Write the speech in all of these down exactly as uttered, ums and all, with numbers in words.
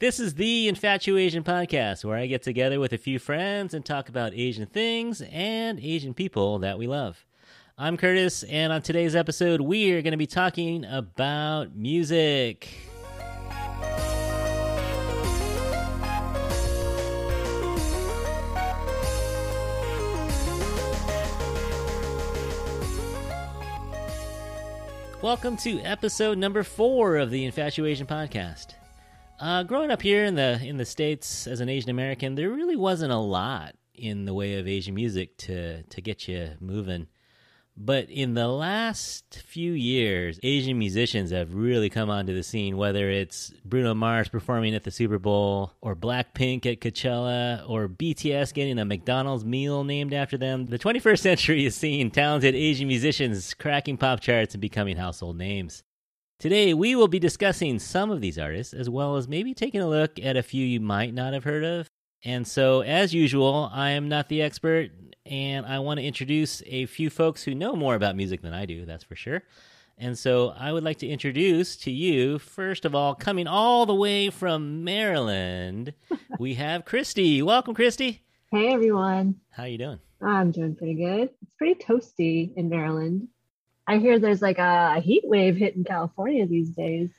This is the InfatuAsian Podcast, where I get together with a few friends and talk about Asian things and Asian people that we love. I'm Curtis, and on today's episode, we're going to be talking about music. Welcome to episode number four of the InfatuAsian Podcast. Uh, growing up here in the in the States as an Asian American, there really wasn't a lot in the way of Asian music to, to get you moving. But in the last few years, Asian musicians have really come onto the scene, whether it's Bruno Mars performing at the Super Bowl, or Blackpink at Coachella, or B T S getting a McDonald's meal named after them. The twenty-first century is seeing talented Asian musicians cracking pop charts and becoming household names. Today, we will be discussing some of these artists, as well as maybe taking a look at a few you might not have heard of. And so, as usual, I am not the expert, and I want to introduce a few folks who know more about music than I do, that's for sure. And so I would like to introduce to you, first of all, coming all the way from Maryland, we have Christy. Welcome, Christy. Hey, everyone. How are you doing? I'm doing pretty good. It's pretty toasty in Maryland. I hear there's like a heat wave hitting California these days.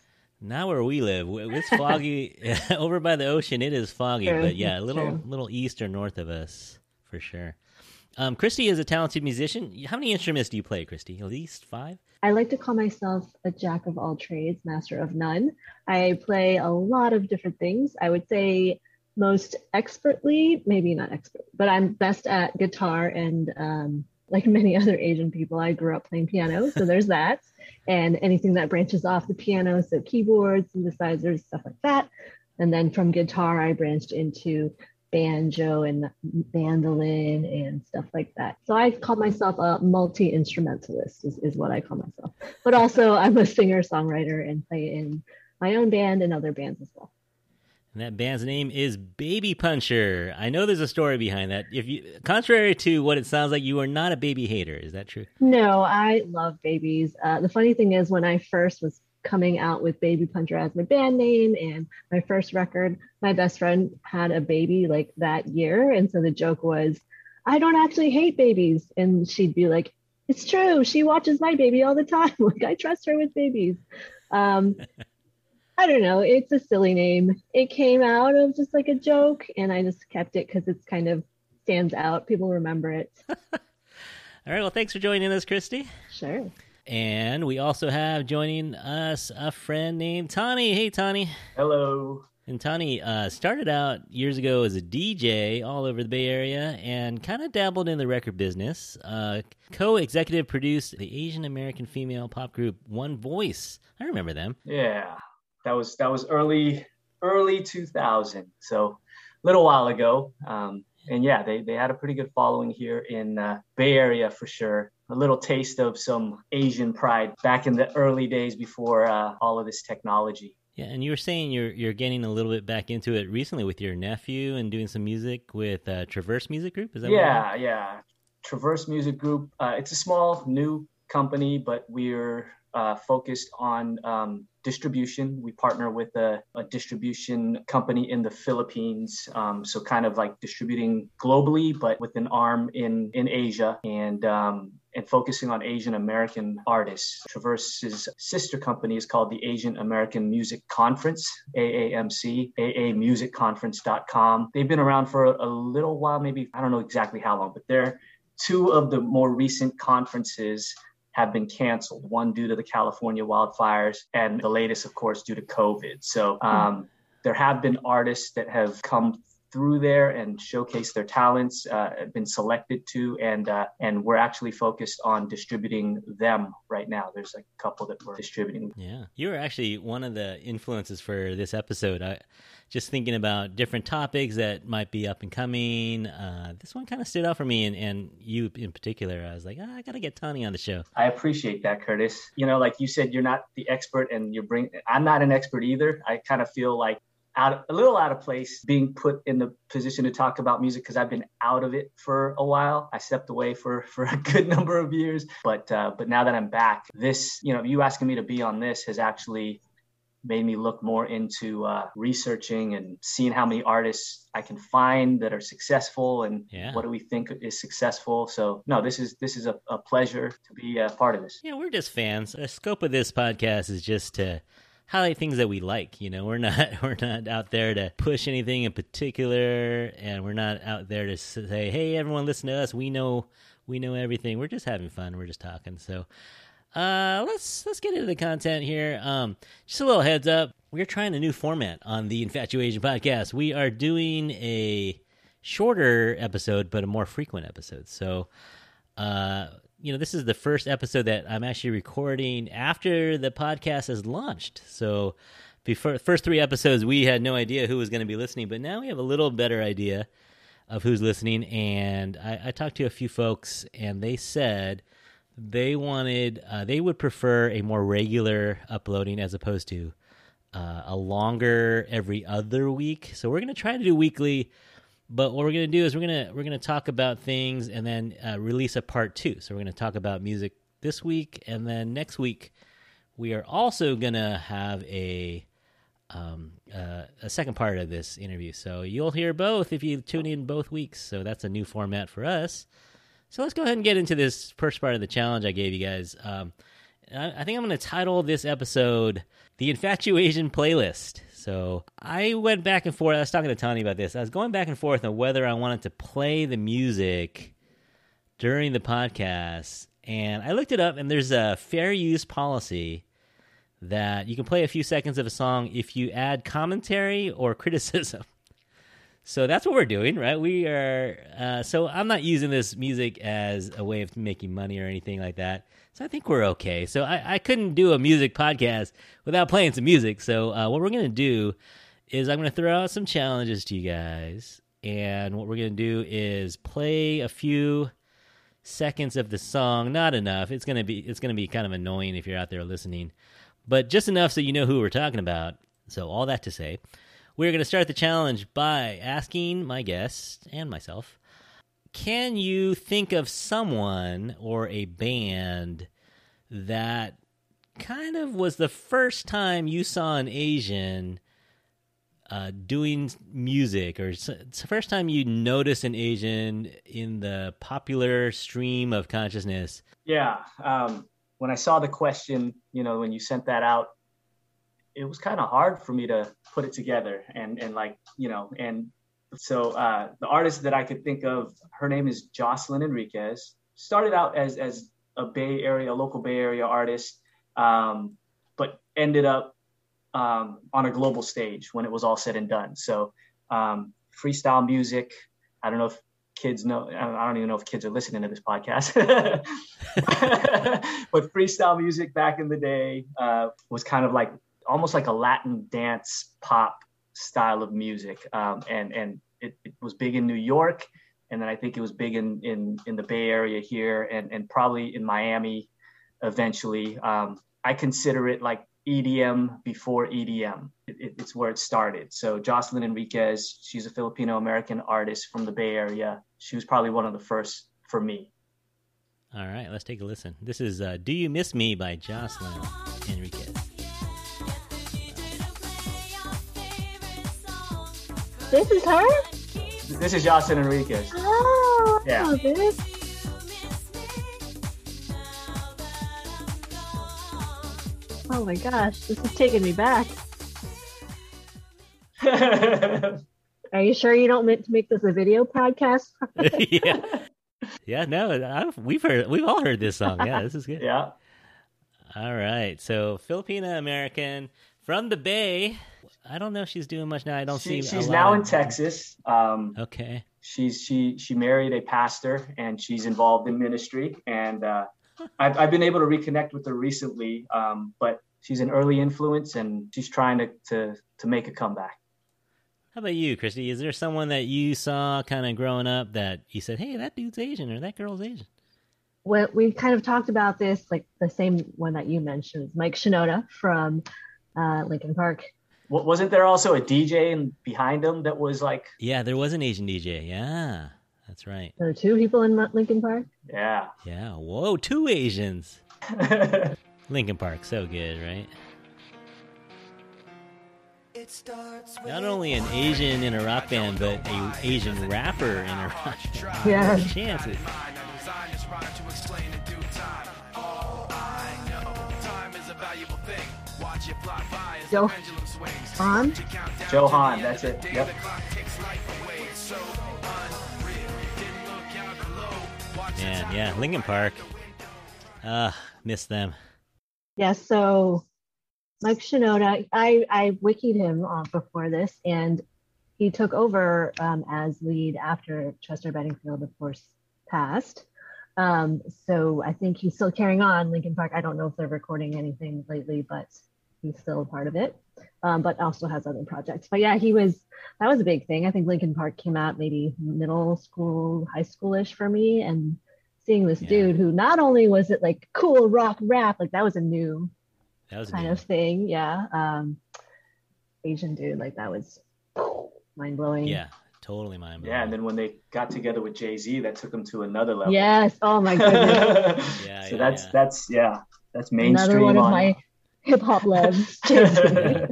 Not where we live. It's foggy. Over by the ocean, it is foggy. True. But yeah, a little, True. little east or north of us, for sure. Um, Christy is a talented musician. How many instruments do you play, Christy? At least five? I like to call myself a jack of all trades, master of none. I play a lot of different things. I would say most expertly, maybe not expert, but I'm best at guitar. And um, like many other Asian people, I grew up playing piano. So there's that. And anything that branches off the piano, so keyboards, synthesizers, stuff like that. And then from guitar, I branched into banjo and mandolin and stuff like that. So I call myself a multi-instrumentalist is, is what I call myself. But also I'm a singer-songwriter and play in my own band and other bands as well. And that band's name is Baby Puncher. I know there's a story behind that. If you, contrary to what it sounds like, you are not a baby hater. Is that true? No, I love babies. Uh, the funny thing is when I first was coming out with Baby Puncher as my band name and my first record, my best friend had a baby like that year. And so the joke was, I don't actually hate babies. And she'd be like, it's true. She watches my baby all the time. Like, I trust her with babies. Um, I don't know. It's a silly name. It came out of just like a joke. And I just kept it because it's kind of stands out. People remember it. All right. Well, thanks for joining us, Christy. Sure. And we also have joining us a friend named Tani. Hey, Tani. Hello. And Tani uh, started out years ago as a D J all over the Bay Area and kind of dabbled in the record business. Uh, co-executive produced the Asian American female pop group One Voice. I remember them. Yeah, that was that was early early two thousand, so a little while ago. Um, and yeah, they, they had a pretty good following here in uh, Bay Area for sure. A little taste of some Asian pride back in the early days before uh, all of this technology. Yeah, and you were saying you're you're getting a little bit back into it recently with your nephew and doing some music with uh, Traverse Music Group. Is that yeah, what yeah? Traverse Music Group. Uh, it's a small new company, but we're uh, focused on um, distribution. We partner with a, a distribution company in the Philippines, um, so kind of like distributing globally, but with an arm in in Asia and. Um, and focusing on Asian American artists. Traverse's sister company is called the Asian American Music Conference, A A M C, a a music conference dot com. They've been around for a little while, maybe, I don't know exactly how long, but they're two of the more recent conferences have been canceled, one due to the California wildfires, and the latest, of course, due to COVID. So um, there have been artists that have come through there and showcase their talents, uh, been selected to, and uh, and we're actually focused on distributing them right now. There's like a couple that we're distributing. Yeah, you were actually one of the influences for this episode. I just thinking about different topics that might be up and coming. Uh, this one kind of stood out for me, and, and you in particular. I was like, oh, I gotta get Tani on the show. I appreciate that, Curtis. You know, like you said, you're not the expert, and you're bring. I'm not an expert either. I kind of feel like. Out, a little out of place being put in the position to talk about music because I've been out of it for a while. I stepped away for, for a good number of years. But uh, but now that I'm back, this, you know, you asking me to be on this has actually made me look more into uh, researching and seeing how many artists I can find that are successful and yeah. what do we think is successful. So no, this is this is a, a pleasure to be a part of this. Yeah, we're just fans. The scope of this podcast is just to highlight things that we like. You know, we're not we're not out there to push anything in particular, and we're not out there to say, hey, everyone, listen to us. We know we know everything. We're just having fun. We're just talking. So. Uh, let's let's get into the content here. Um, just a little heads up, we're trying a new format on the InfatuAsian Podcast. We are doing a shorter episode, but a more frequent episode. So, uh, you know, this is the first episode that I'm actually recording after the podcast is launched. So, before the first three episodes, we had no idea who was going to be listening, but now we have a little better idea of who's listening. And I, I talked to a few folks, and they said they wanted, uh, they would prefer a more regular uploading as opposed to uh, a longer every other week. So we're going to try to do weekly, but what we're going to do is we're going to we're going to talk about things and then uh, release a part two. So we're going to talk about music this week, and then next week we are also going to have a um, uh, a second part of this interview. So you'll hear both if you tune in both weeks. So that's a new format for us. So let's go ahead and get into this first part of the challenge I gave you guys. Um, I, I think I'm going to title this episode The InfatuAsian Playlist. So I went back and forth. I was talking to Tani about this. I was going back and forth on whether I wanted to play the music during the podcast. And I looked it up, and there's a fair use policy that you can play a few seconds of a song if you add commentary or criticism. So that's what we're doing, right? We are. Uh, so I'm not using this music as a way of making money or anything like that. So I think we're okay. So I, I couldn't do a music podcast without playing some music. So uh, what we're going to do is I'm going to throw out some challenges to you guys. And what we're going to do is play a few seconds of the song. Not enough. It's going to be it's going to be kind of annoying if you're out there listening, but just enough so you know who we're talking about. So all that to say, we're going to start the challenge by asking my guests and myself, can you think of someone or a band that kind of was the first time you saw an Asian uh, doing music, or it's the first time you noticed an Asian in the popular stream of consciousness? Yeah. Um, when I saw the question, you know, when you sent that out, it was kind of hard for me to put it together. And, and like, you know, and so uh, the artist that I could think of, her name is Jocelyn Enriquez, started out as, as a Bay Area, local Bay Area artist, um, but ended up um, on a global stage when it was all said and done. So um, freestyle music, I don't know if kids know, I don't even know if kids are listening to this podcast, but freestyle music back in the day uh, was kind of like, almost like a Latin dance pop style of music. Um, and and it, it was big in New York. And then I think it was big in, in, in the Bay Area here and, and probably in Miami eventually. Um, I consider it like E D M before E D M. It, it, it's where it started. So Jocelyn Enriquez, she's a Filipino-American artist from the Bay Area. She was probably one of the first for me. All right, let's take a listen. This is uh, Do You Miss Me by Jocelyn Enriquez. This is her? This is Jocelyn Enriquez. Oh, I know this. Oh my gosh, this is taking me back. Are you sure you don't meant to make this a video podcast? yeah, yeah, no, I've, we've heard, we've all heard this song. Yeah, this is good. Yeah. All right, so Filipina American from the Bay. I don't know if she's doing much now. I don't she, see. She's a lot now in of... Texas. Um, okay. She's she she married a pastor, and she's involved in ministry. And uh, I've I've been able to reconnect with her recently. Um, but she's an early influence, and she's trying to, to to make a comeback. How about you, Christy? Is there someone that you saw kind of growing up that you said, "Hey, that dude's Asian" or "That girl's Asian"? Well, we kind of talked about this, like the same one that you mentioned, Mike Shinoda from uh, Linkin Park. Wasn't there also a D J in, behind him that was like... Yeah, there was an Asian D J. Yeah, that's right. There were two people in Linkin Park? Yeah. Yeah, whoa, two Asians. Linkin Park, so good, right? Not only an Asian in a rock band, but an Asian rapper in a rock band. Yeah. Chances. Joe Han? Joe Han, that's it. Yep. Man, yeah, Linkin Park. Ah, uh, miss them. Yeah, so Mike Shinoda, I, I wikied him uh, before this, and he took over um, as lead after Chester Bedingfield, of course, passed. Um, so I think he's still carrying on Linkin Park. I don't know if they're recording anything lately, but he's still a part of it, um, but also has other projects. But yeah, he was, that was a big thing. I think Linkin Park came out maybe middle school, high schoolish for me, and seeing this yeah. dude who not only was it like cool rock rap, like that was a new that was kind new. of thing. Yeah. Um, Asian dude, like that was mind blowing. Yeah. Totally mind blowing. Yeah, and then when they got together with Jay-Z, that took them to another level. Yes, oh my goodness. yeah, so yeah, that's yeah. that's yeah, that's mainstream. Another one on... of my hip hop loves, Jay-Z. yeah.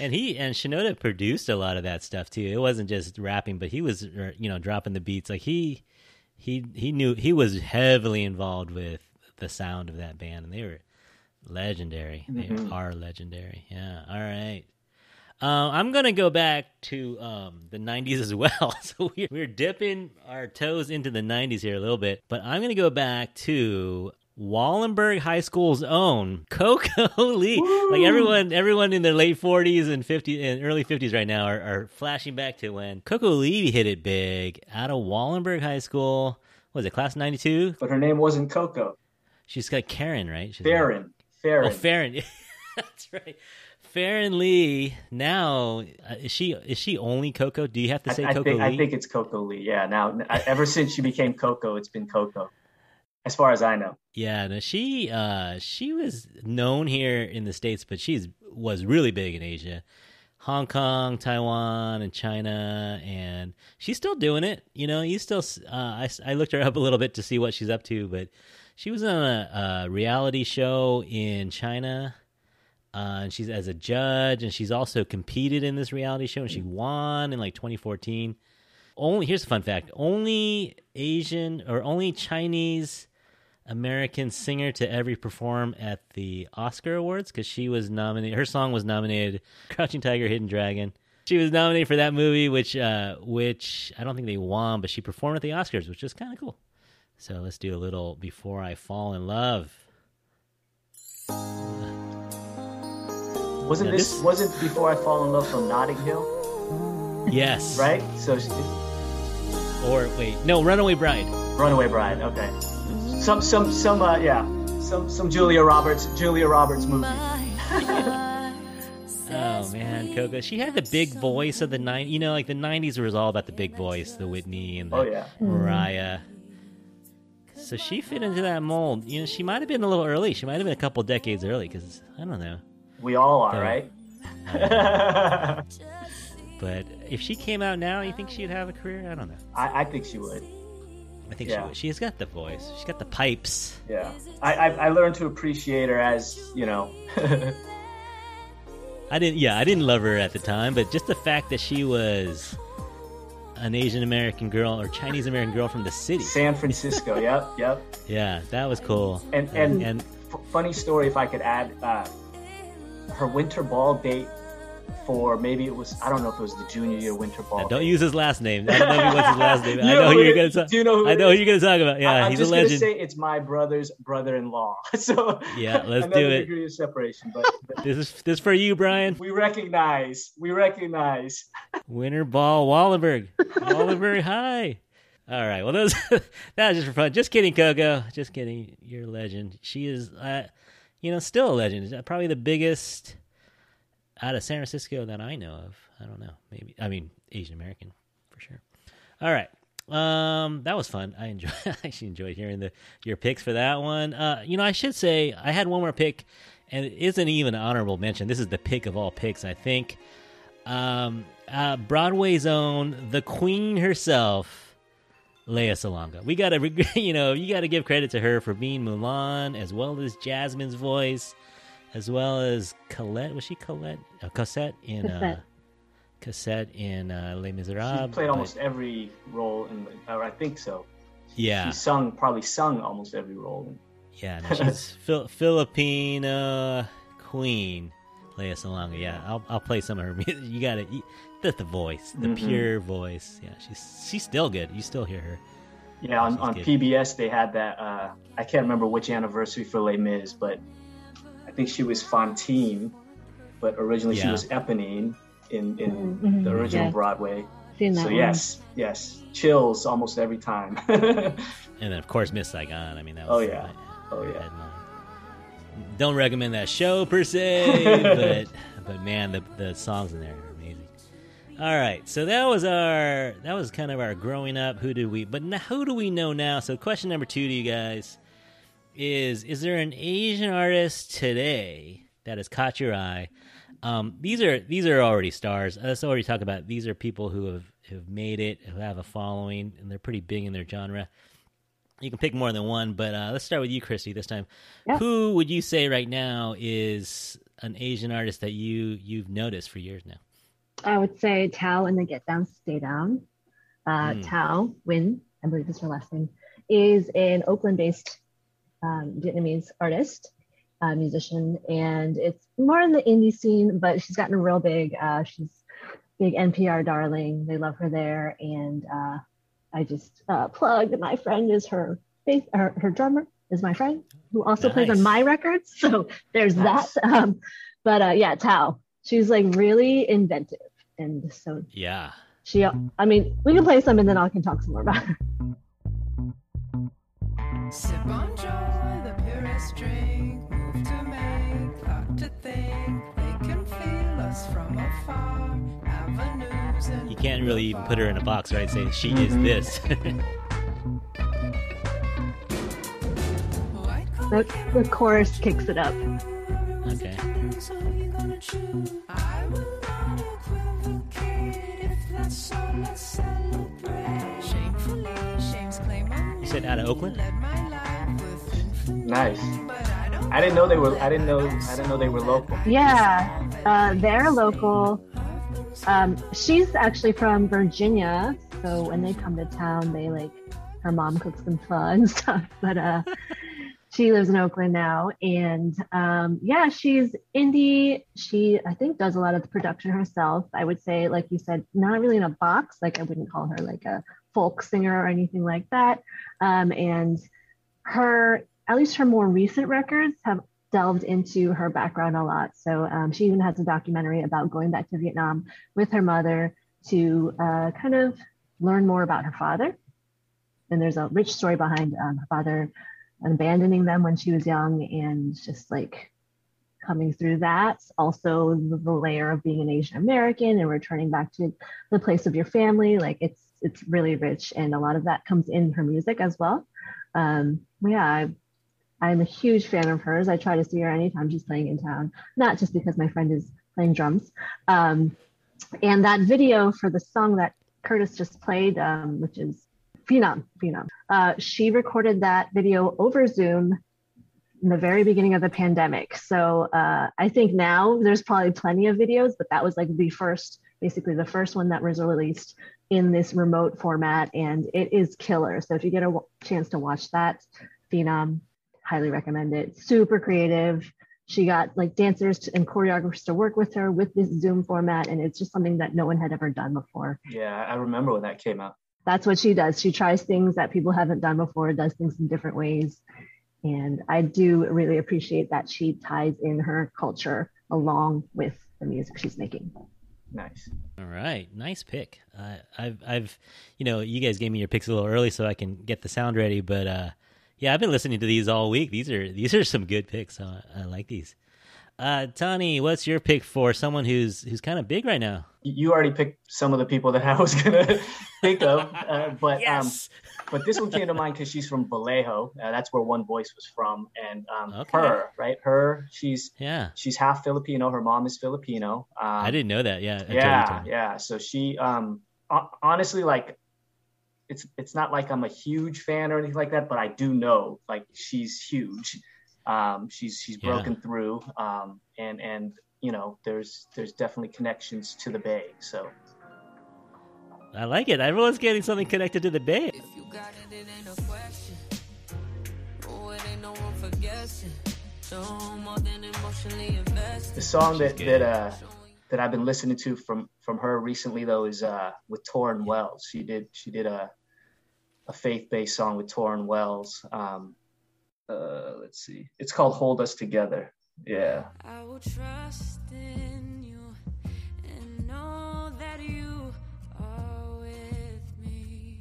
And he and Shinoda produced a lot of that stuff too. It wasn't just rapping, but he was, you know, dropping the beats. Like he, he, he knew he was heavily involved with the sound of that band, and they were legendary. Mm-hmm. They are legendary. Yeah. All right. Uh, I'm going to go back to um, the nineties as well. So we're, we're dipping our toes into the nineties here a little bit. But I'm going to go back to Wallenberg High School's own Coco Lee. Woo! Like everyone everyone in their late forties and fifties and early fifties right now are, are flashing back to when Coco Lee hit it big out of Wallenberg High School. What was it, class ninety-two? But her name wasn't Coco. She's got Karen, right? She's Farron. Like, Farron. Oh, Farron. That's right. Farron Lee. Now, is she is she only Coco? Do you have to say I, I Coco think, Lee? I think it's Coco Lee. Yeah. Now, I, ever since she became Coco, it's been Coco, as far as I know. Yeah. No, she uh, she was known here in the States, but she's was really big in Asia, Hong Kong, Taiwan, and China, and she's still doing it. You know, you still. Uh, I I looked her up a little bit to see what she's up to, but she was on a, a reality show in China. Uh, and she's as a judge, and she's also competed in this reality show, and she won in like twenty fourteen. Only here's a fun fact: only Asian or only Chinese American singer to ever perform at the Oscar Awards, because she was nominated. Her song was nominated, "Crouching Tiger, Hidden Dragon." She was nominated for that movie, which uh, which I don't think they won, but she performed at the Oscars, which is kind of cool. So let's do a little "Before I Fall in Love." Wasn't no, this, this wasn't Before I Fall in Love from Notting Hill? Yes. Right? So she, or wait, no, Runaway Bride. Runaway Bride, okay. Some some some uh, yeah. Some some Julia Roberts Julia Roberts movie. yeah. Oh man, Coco. She had the big voice of the nineties. You know, like the nineties was all about the big voice, the Whitney and the oh, yeah. Mariah. So she fit into that mold. You know, she might have been a little early. She might have been a couple decades early, because I don't know. We all are, right? But if she came out now, you think she'd have a career? I don't know. I, I think she would. I think yeah. she would. She's got the voice. She's got the pipes. Yeah. I, I, I learned to appreciate her as, you know. I didn't. Yeah, I didn't love her at the time, but just the fact that she was an Asian American girl or Chinese American girl from the city, San Francisco. yep, yep. Yeah, that was cool. And and, and f- funny story, if I could add. Uh, her winter ball date for maybe it was I don't know if it was the junior year winter ball. Now, don't date. use his last name. I don't know what's his last name. I know, know who you're going to talk. Do you know who I know who you're going to talk about? Yeah, I'm he's a legend. I'm just going to say it's my brother's brother-in-law. So yeah, let's do it. Degree of separation, but, but this is this for you, Brian. We recognize. We recognize. Winter ball, Wallenberg, Wallenberg High. All right. Well, those that was just for fun. Just kidding, Coco. Just kidding. You're a legend. She is. Uh, You know, still a legend. Probably the biggest out of San Francisco that I know of. I don't know. Maybe. I mean, Asian American for sure. All right. Um, that was fun. I enjoy. I actually enjoyed hearing the your picks for that one. Uh, you know, I should say I had one more pick, and it isn't even an honorable mention. This is the pick of all picks, I think. Um, uh, Broadway's own, the queen herself, Lea Salonga. We gotta, you know, you gotta give credit to her for being Mulan as well as Jasmine's voice, as well as Colette. Was she Colette? Uh, Cosette in uh, Cosette in uh, Les Miserables. She played almost but... every role in, the, or I think so. Yeah, she sung probably sung almost every role. In... Yeah, no, she's Fil- Filipina queen, Lea Salonga. Yeah, I'll I'll play some of her music. You got it. The, the voice, the mm-hmm. pure voice. Yeah, she's she's still good. You still hear her. Yeah, on, on P B S they had that. Uh, I can't remember which anniversary for Les Mis, but I think she was Fantine, but originally yeah. she was Eponine in, in mm-hmm. the original yes. Broadway. Seen that so one. yes, yes, chills almost every time. And then of course Miss Saigon. I mean that. Was oh yeah, my, oh yeah. Headline. Don't recommend that show per se, but but man, the the songs in there. All right, so that was our that was kind of our growing up. Who do we? But now, who do we know now? So question number two to you guys is: Is there an Asian artist today that has caught your eye? Um, these are these are already stars. Let's already talk about these are people who have have made it, who have a following, and they're pretty big in their genre. You can pick more than one, but uh, let's start with you, Christy, this time. Yeah. Who would you say right now is an Asian artist that you you've noticed for years now? I would say Thao and The Get Down Stay Down. Uh, mm. Thao Win, I believe that's her last name, is an Oakland-based um, Vietnamese artist, uh, musician, and it's more in the indie scene, but she's gotten real big. Uh, she's big N P R darling. They love her there, and uh, I just uh, plugged my friend is her, her, her drummer is my friend, who also nice. plays on my records, so there's nice. that. Um, but uh, yeah, Thao. She's like really inventive. And so yeah, she, I mean, we can play some and then I can talk some more about her. Sip on joy, the purest drink, move to make, lot to think, they can feel us from afar, avenues and you can't really even put her in a box, right? Say she mm-hmm. is this. the, the chorus kicks it up. Okay. I will not equivocate if that's so let's celebrate. Shamefully, shames claim on me. You said out of Oakland? Nice. I didn't know they were I didn't know I didn't know they were local. Yeah. Uh, they're local. Um, she's actually from Virginia, so when they come to town they like her mom cooks them pho and stuff. But uh she lives in Oakland now, and um, yeah, she's indie. She, I think, does a lot of the production herself. I would say, like you said, not really in a box. Like I wouldn't call her like a folk singer or anything like that. Um, and her, at least her more recent records have delved into her background a lot. So um, she even has a documentary about going back to Vietnam with her mother to uh, kind of learn more about her father. And there's a rich story behind um, her father abandoning them when she was young and just like coming through that. Also the layer of being an Asian American and returning back to the place of your family. Like it's, it's really rich. And a lot of that comes in her music as well. Um, yeah, I, I'm a huge fan of hers. I try to see her anytime she's playing in town, not just because my friend is playing drums. Um, and that video for the song that Curtis just played, um, which is Phenom, Phenom. Uh, she recorded that video over Zoom in the very beginning of the pandemic. So uh, I think now there's probably plenty of videos, but that was like the first, basically the first one that was released in this remote format. And it is killer. So if you get a w- chance to watch that, Phenom, highly recommend it. Super creative. She got like dancers and choreographers to work with her with this Zoom format. And it's just something that no one had ever done before. Yeah, I remember when that came out. That's what she does. She tries things that people haven't done before, does things in different ways. And I do really appreciate that she ties in her culture along with the music she's making. Nice. All right. Nice pick. Uh, I've, I've, you know, you guys gave me your picks a little early so I can get the sound ready. But uh, yeah, I've been listening to these all week. These are, these are some good picks. So I, I like these. Uh, Tani, what's your pick for someone who's who's kind of big right now? You already picked some of the people that I was gonna think of, uh, but yes. um, but this one came to mind because she's from Vallejo. Uh, that's where One Voice was from, and um, okay. her, right? Her, she's yeah, she's half Filipino. Her mom is Filipino. Um, I didn't know that. Yeah, yeah, yeah. So she, um, honestly, like, it's it's not like I'm a huge fan or anything like that, but I do know like she's huge. Um, she's she's broken yeah. through, um, and and you know there's there's definitely connections to the Bay. So I like it. Everyone's getting something connected to the Bay. If you got it, it ain't a question. Oh, it ain't no one for guessing. So more than emotionally invested. The song that that uh that I've been listening to from from her recently though is uh with Tauren Wells. She did she did a a faith-based song with Tauren Wells. Um, Uh, let's see. It's called Hold Us Together. Yeah. I will trust in you and know that you are with me.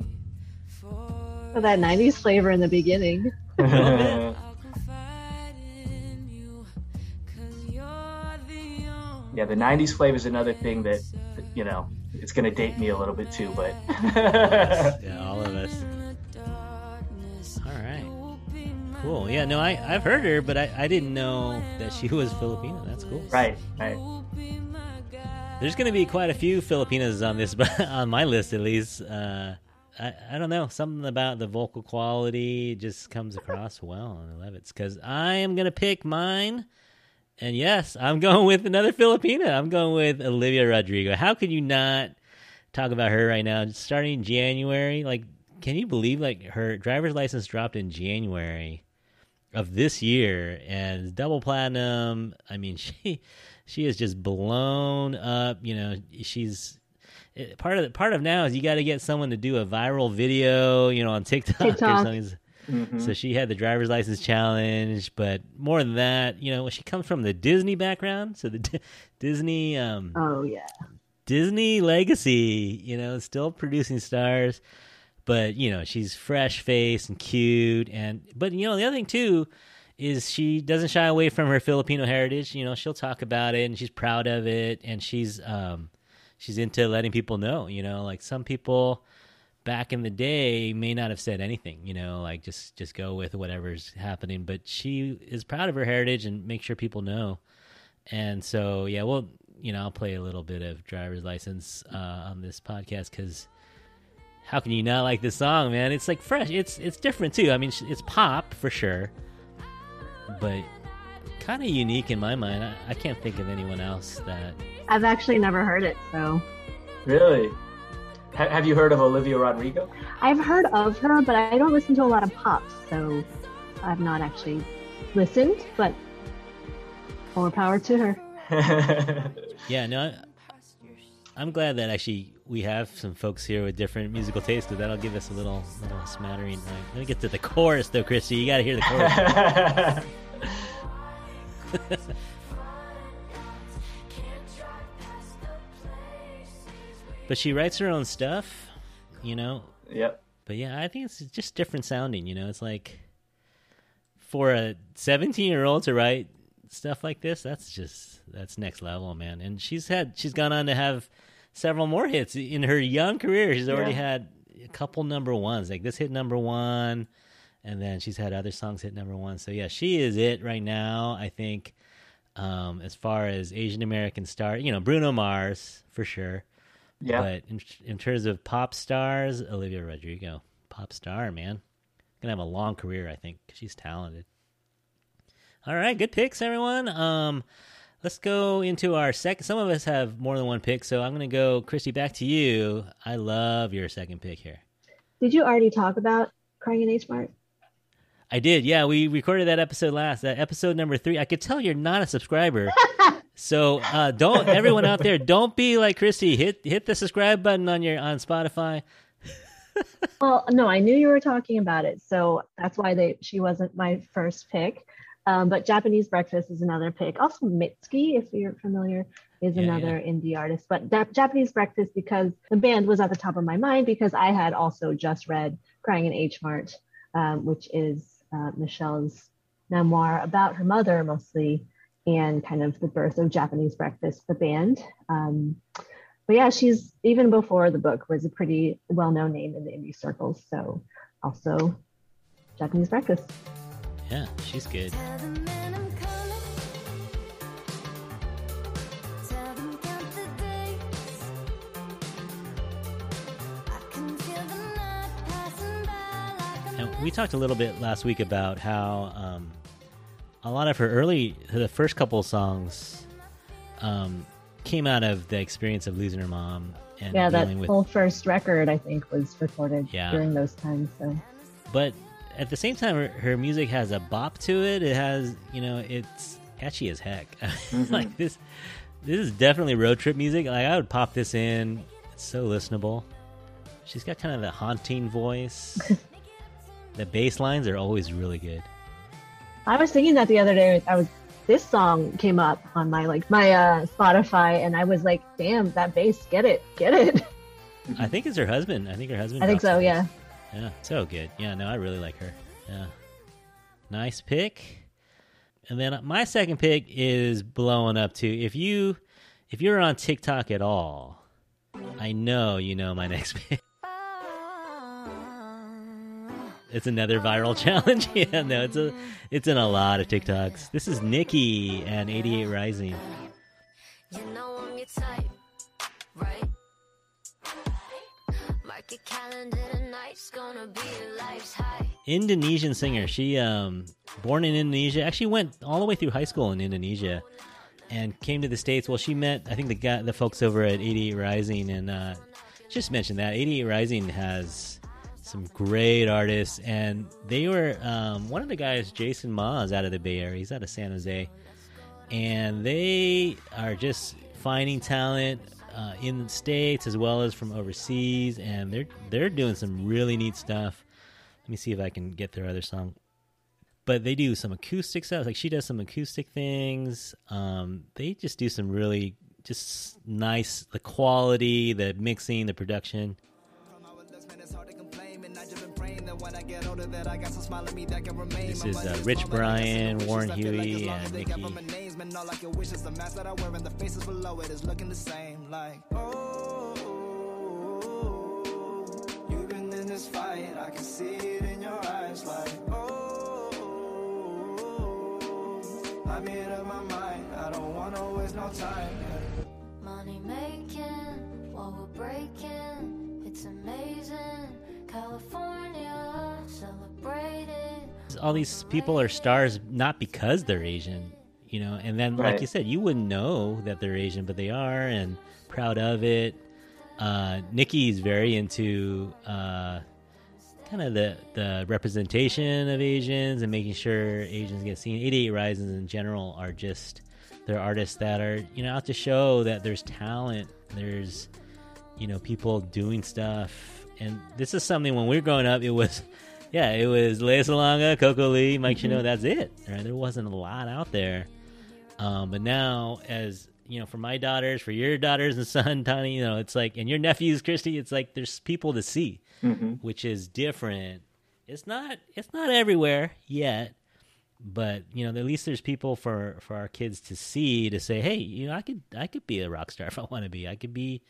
For well, that nineties flavor in the beginning. I'll confide in you because you're the only. Yeah, the nineties flavor is another thing that, you know, it's going to date me a little bit too, but. Yeah, all of us. All right. Cool. Yeah, no, I, I've heard her, but I, I didn't know that she was Filipino. That's cool. Right, right. There's going to be quite a few Filipinas on this, on my list at least. Uh, I, I don't know. Something about the vocal quality just comes across well, and I love it. Because I am going to pick mine, and yes, I'm going with another Filipina. I'm going with Olivia Rodrigo. How could you not talk about her right now? Just starting January, like, can you believe like her driver's license dropped in January of this year and double platinum? I mean, she she is just blown up. You know, she's part of the, part of now is you got to get someone to do a viral video, you know, on TikTok, TikTok. or something. Mm-hmm. So she had the driver's license challenge, but more than that, you know, she comes from the Disney background, so the D- Disney. Um, oh yeah, Disney legacy. You know, still producing stars. But, you know, she's fresh-faced and cute. and But, you know, the other thing, too, is she doesn't shy away from her Filipino heritage. You know, she'll talk about it, and she's proud of it. And she's um, she's into letting people know, you know. Like, some people back in the day may not have said anything, you know. Like, just, just go with whatever's happening. But she is proud of her heritage and make sure people know. And so, yeah, well, you know, I'll play a little bit of Driver's License uh, on this podcast because... how can you not like this song, man? It's like fresh. It's it's different too. I mean, it's pop for sure, but kind of unique in my mind. I, I can't think of anyone else that I've actually never heard it. So really, H- have you heard of Olivia Rodrigo? I've heard of her, but I don't listen to a lot of pop, so I've not actually listened. But more power to her. Yeah, no, I, I'm glad that actually. We have some folks here with different musical tastes, so that'll give us a little, little smattering. Right. Let me get to the chorus, though, Christy. You got to hear the chorus. But she writes her own stuff, you know? Yep. But, yeah, I think it's just different sounding, you know? It's like for a seventeen-year-old to write stuff like this, that's just, that's next level, man. And she's had, she's gone on to have... several more hits in her young career. She's already yeah. had a couple number ones. Like this hit number one, and then she's had other songs hit number one. So yeah, she is it right now. I think um, as far as Asian American star, you know, Bruno Mars for sure. Yeah. But in, in terms of pop stars, Olivia Rodrigo, pop star, man, gonna have a long career. I think she's talented. All right, good picks, everyone. Um, Let's go into our second. Some of us have more than one pick, so I'm going to go, Christy, back to you. I love your second pick here. Did you already talk about Crying in H Mart? I did, yeah. We recorded that episode last, that episode number three. I could tell you're not a subscriber. So uh, don't, everyone out there, don't be like Christy. Hit hit the subscribe button on your on Spotify. Well, no, I knew you were talking about it, so that's why they. she wasn't my first pick. Um, but Japanese Breakfast is another pick. Also Mitski, if you're familiar, is yeah, another yeah. indie artist. But da- Japanese Breakfast, because the band was at the top of my mind because I had also just read Crying in H Mart, um, which is uh, Michelle's memoir about her mother mostly, and kind of the birth of Japanese Breakfast, the band. Um, but yeah, she's, even before the book, was a pretty well-known name in the indie circles. So also Japanese Breakfast. Yeah, she's good. And we talked a little bit last week about how um, a lot of her early, the first couple songs um, came out of the experience of losing her mom. And yeah, that with, whole first record, I think, was recorded yeah. during those times. So. But at the same time, her, her music has a bop to it. It has, you know, it's catchy as heck. Mm-hmm. Like this, this is definitely road trip music. Like I would pop this in. It's so listenable. She's got kind of a haunting voice. The bass lines are always really good. I was thinking that the other day. I was this song came up on my like my uh, Spotify, and I was like, "Damn, that bass! Get it, get it!" I think it's her husband. I think her husband. I think so. Yeah. Yeah. So good. Yeah. No, I really like her. Yeah. Nice pick. And then my second pick is blowing up too. If you, if you're on TikTok at all, I know you know my next pick. It's another viral challenge. Yeah, no, it's a, it's in a lot of TikToks. This is NIKI and eighty-eight Rising. You know I'm your type, right? Mark your calendar tonight, it's gonna be your life's high. Indonesian singer. She um born in Indonesia. Actually went all the way through high school in Indonesia, and came to the States. Well, she met I think the guy, the folks over at eighty-eight Rising, and uh, just mentioned that eighty-eight Rising has some great artists, and they were um, one of the guys, Jason Maz, out of the Bay Area. He's out of San Jose, and they are just finding talent uh, in the States as well as from overseas, and they're they're doing some really neat stuff. Let me see if I can get their other song, but they do some acoustic stuff. Like she does some acoustic things. Um, they just do some really just nice, the quality, the mixing, the production. This is uh, Rich Brian, Warren Hue, and NIKI. Money making, while we're breaking, it's amazing. California, celebrated. All these people are stars not because they're Asian, you know, and then right. Like you said, you wouldn't know that they're Asian, but they are, and proud of it. Uh, Nikki's very into uh, kind of the, the representation of Asians and making sure Asians get seen. eighty-eight Rising in general are just, they're artists that are, you know, out to show that there's talent, there's, you know, people doing stuff. And this is something when we were growing up, it was, yeah, it was Lea Salonga, Coco Lee, Mike Shinoda, mm-hmm. That's it. Right? There wasn't a lot out there. Um, but now, as, you know, for my daughters, for your daughters and son, Tani, you know, it's like, and your nephews, Christy, it's like there's people to see, mm-hmm. which is different. It's not, it's not everywhere yet, but, you know, at least there's people for, for our kids to see, to say, hey, you know, I could, I could be a rock star if I want to be. I could be.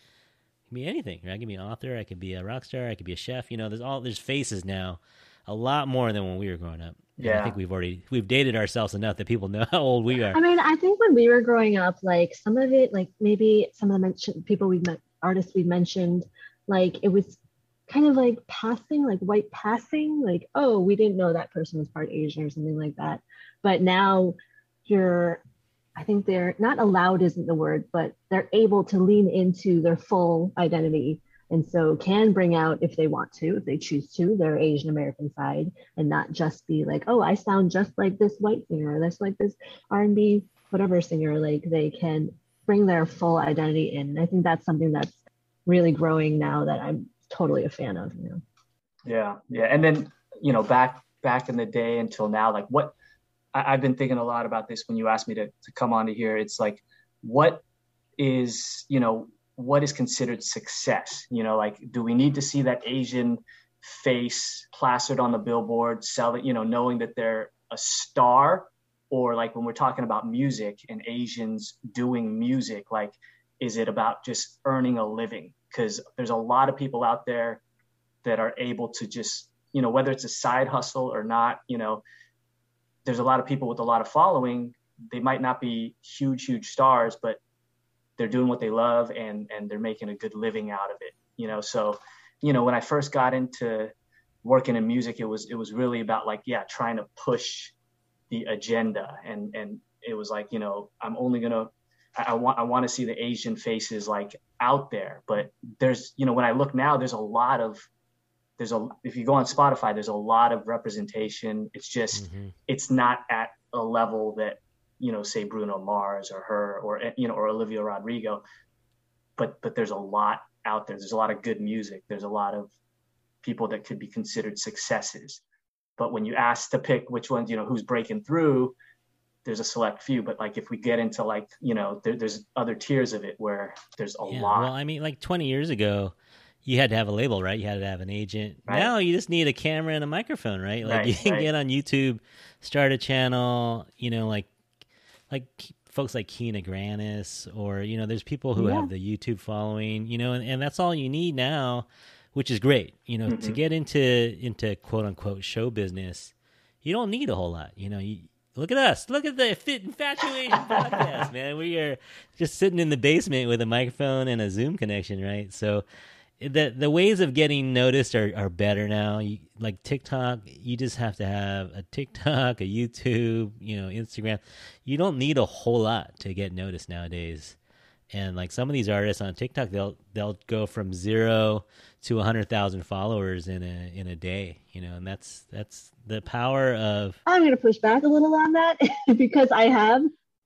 Be anything, right? I can be an author, I could be a rock star, I could be a chef. You know, there's all there's faces now, a lot more than when we were growing up. Yeah, and I think we've already we've dated ourselves enough that people know how old we are. I mean, I think when we were growing up, like some of it, like maybe some of the mentioned people we've met, artists we've mentioned, like it was kind of like passing, like white passing, like oh, we didn't know that person was part Asian or something like that. But now you're, I think they're not allowed isn't the word, but they're able to lean into their full identity. And so can bring out, if they want to, if they choose to, their Asian American side, and not just be like, oh, I sound just like this white singer, or just like this R and B, whatever singer, like they can bring their full identity in. And I think that's something that's really growing now that I'm totally a fan of, you know? Yeah. Yeah. And then, you know, back, back in the day until now, like what, I've been thinking a lot about this when you asked me to, to come on to here. It's like, what is, you know, what is considered success? You know, like, do we need to see that Asian face plastered on the billboard, selling, you know, knowing that they're a star? Or like when we're talking about music and Asians doing music, like, is it about just earning a living? Because there's a lot of people out there that are able to just, you know, whether it's a side hustle or not, you know, there's a lot of people with a lot of following. They might not be huge, huge stars, but they're doing what they love and and they're making a good living out of it, you know? So, you know, when I first got into working in music, it was, it was really about like, yeah, trying to push the agenda, and and it was like, you know, I'm only gonna, I, I want I want to see the Asian faces like out there. But there's, you know, when I look now, there's a lot of there's a if you go on Spotify, there's a lot of representation. It's just mm-hmm. it's not at a level that, you know, say Bruno Mars or her or, you know, or Olivia Rodrigo, but but there's a lot out there. There's a lot of good music. There's a lot of people that could be considered successes. But when you ask to pick which ones, you know, who's breaking through, there's a select few. But like, if we get into like, you know, there, there's other tiers of it where there's a yeah, lot. Well, I mean, like twenty years ago, you had to have a label, right? You had to have an agent. Right. Now you just need a camera and a microphone, right? Like right, you can right. get on YouTube, start a channel, you know, like, like folks like Kina Grannis, or, you know, there's people who yeah. have the YouTube following, you know, and, and that's all you need now, which is great, you know, mm-hmm. to get into, into quote unquote show business, you don't need a whole lot. You know, you look at us, look at the Fit InfatuAsian podcast, man. We are just sitting in the basement with a microphone and a Zoom connection. Right. So the, the ways of getting noticed are, are better now. You, like TikTok, you just have to have a TikTok, a YouTube, you know, Instagram. You don't need a whole lot to get noticed nowadays. And like some of these artists on TikTok, they'll they'll go from zero to a hundred thousand followers in a in a day, you know, and that's that's the power of. I'm gonna push back a little on that because I have,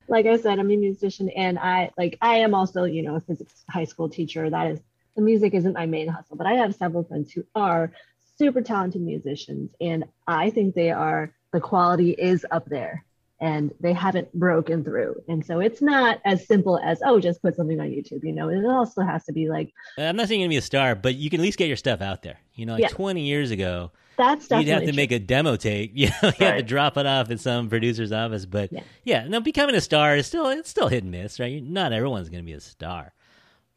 like I said, I'm a musician, and I like I am also, you know, a physics high school teacher. That is, the music isn't my main hustle, but I have several friends who are super talented musicians, and I think they are the quality is up there. And they haven't broken through. And so it's not as simple as, oh, just put something on YouTube, you know, it also has to be like. I'm not saying you're going to be a star, but you can at least get your stuff out there. You know, like yeah. twenty years ago, that's you'd have to true. make a demo tape. You know, you right. have to drop it off at some producer's office. But yeah, yeah no, becoming a star is still, it's still hit and miss, right? Not everyone's going to be a star.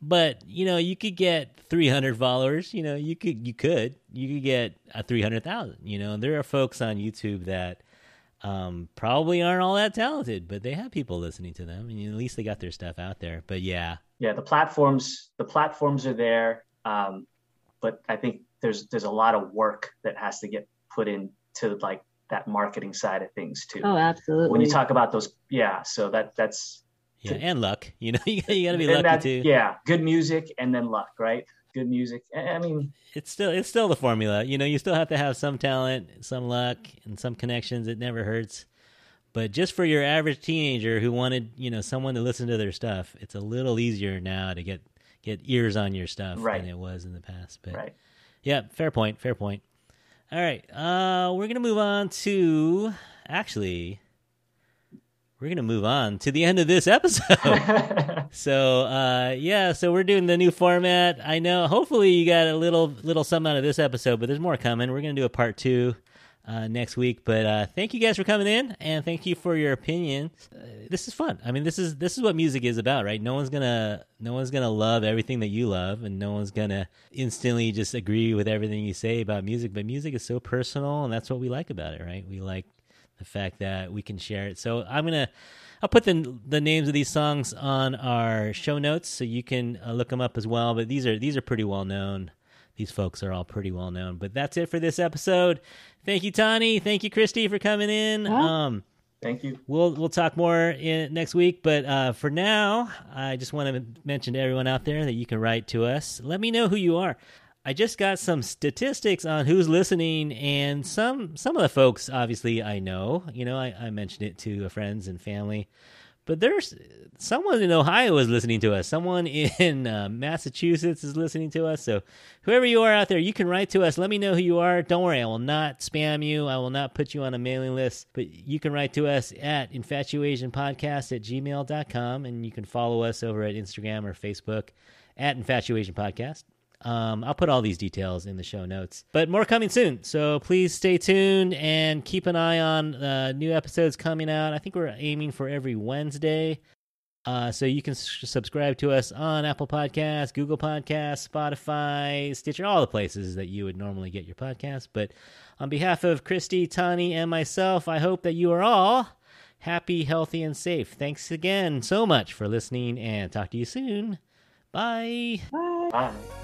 But, you know, you could get three hundred followers, you know, you could, you could, you could get a three hundred thousand, you know, and there are folks on YouTube that, um probably aren't all that talented, but they have people listening to them, and at least they got their stuff out there. But yeah yeah the platforms the platforms are there, um but I think there's there's a lot of work that has to get put into like that marketing side of things too. Oh, absolutely. When you talk about those, yeah so that that's yeah and luck, you know, you, you gotta be lucky that, too. Yeah good music and then luck, right? Good music. I mean, it's still it's still the formula. You know, you still have to have some talent, some luck, and some connections. It never hurts. But just for your average teenager who wanted, you know, someone to listen to their stuff, it's a little easier now to get get ears on your stuff right. than it was in the past. But right. yeah, fair point, fair point. All right, uh, we're gonna move on to actually. We're going to move on to the end of this episode. so, uh, yeah, so we're doing the new format. I know hopefully you got a little little something out of this episode, but there's more coming. We're going to do a part two uh, next week. But uh, thank you guys for coming in, and thank you for your opinion. Uh, this is fun. I mean, this is this is what music is about, right? No one's going to no one's going to love everything that you love, and no one's going to instantly just agree with everything you say about music. But music is so personal, and that's what we like about it, right? We like the fact that we can share it. So I'm going to, I'll put the the names of these songs on our show notes so you can uh, look them up as well. But these are, these are pretty well known. These folks are all pretty well known, but that's it for this episode. Thank you, Tani. Thank you, Christy, for coming in. Wow. Um, Thank you. We'll, we'll talk more in, next week. But uh, for now, I just want to mention to everyone out there that you can write to us. Let me know who you are. I just got some statistics on who's listening, and some some of the folks, obviously, I know. You know, I, I mentioned it to friends and family. But there's someone in Ohio is listening to us. Someone in uh, Massachusetts is listening to us. So whoever you are out there, you can write to us. Let me know who you are. Don't worry, I will not spam you. I will not put you on a mailing list. But you can write to us at infatuationpodcast at gmail dot com, and you can follow us over at Instagram or Facebook at infatuationpodcast. Um, I'll put all these details in the show notes, but more coming soon. So please stay tuned and keep an eye on uh, new episodes coming out. I think we're aiming for every Wednesday. Uh, so you can s- subscribe to us on Apple Podcasts, Google Podcasts, Spotify, Stitcher, all the places that you would normally get your podcast. But on behalf of Christy, Tani, and myself, I hope that you are all happy, healthy, and safe. Thanks again so much for listening, and talk to you soon. Bye. Bye. Bye.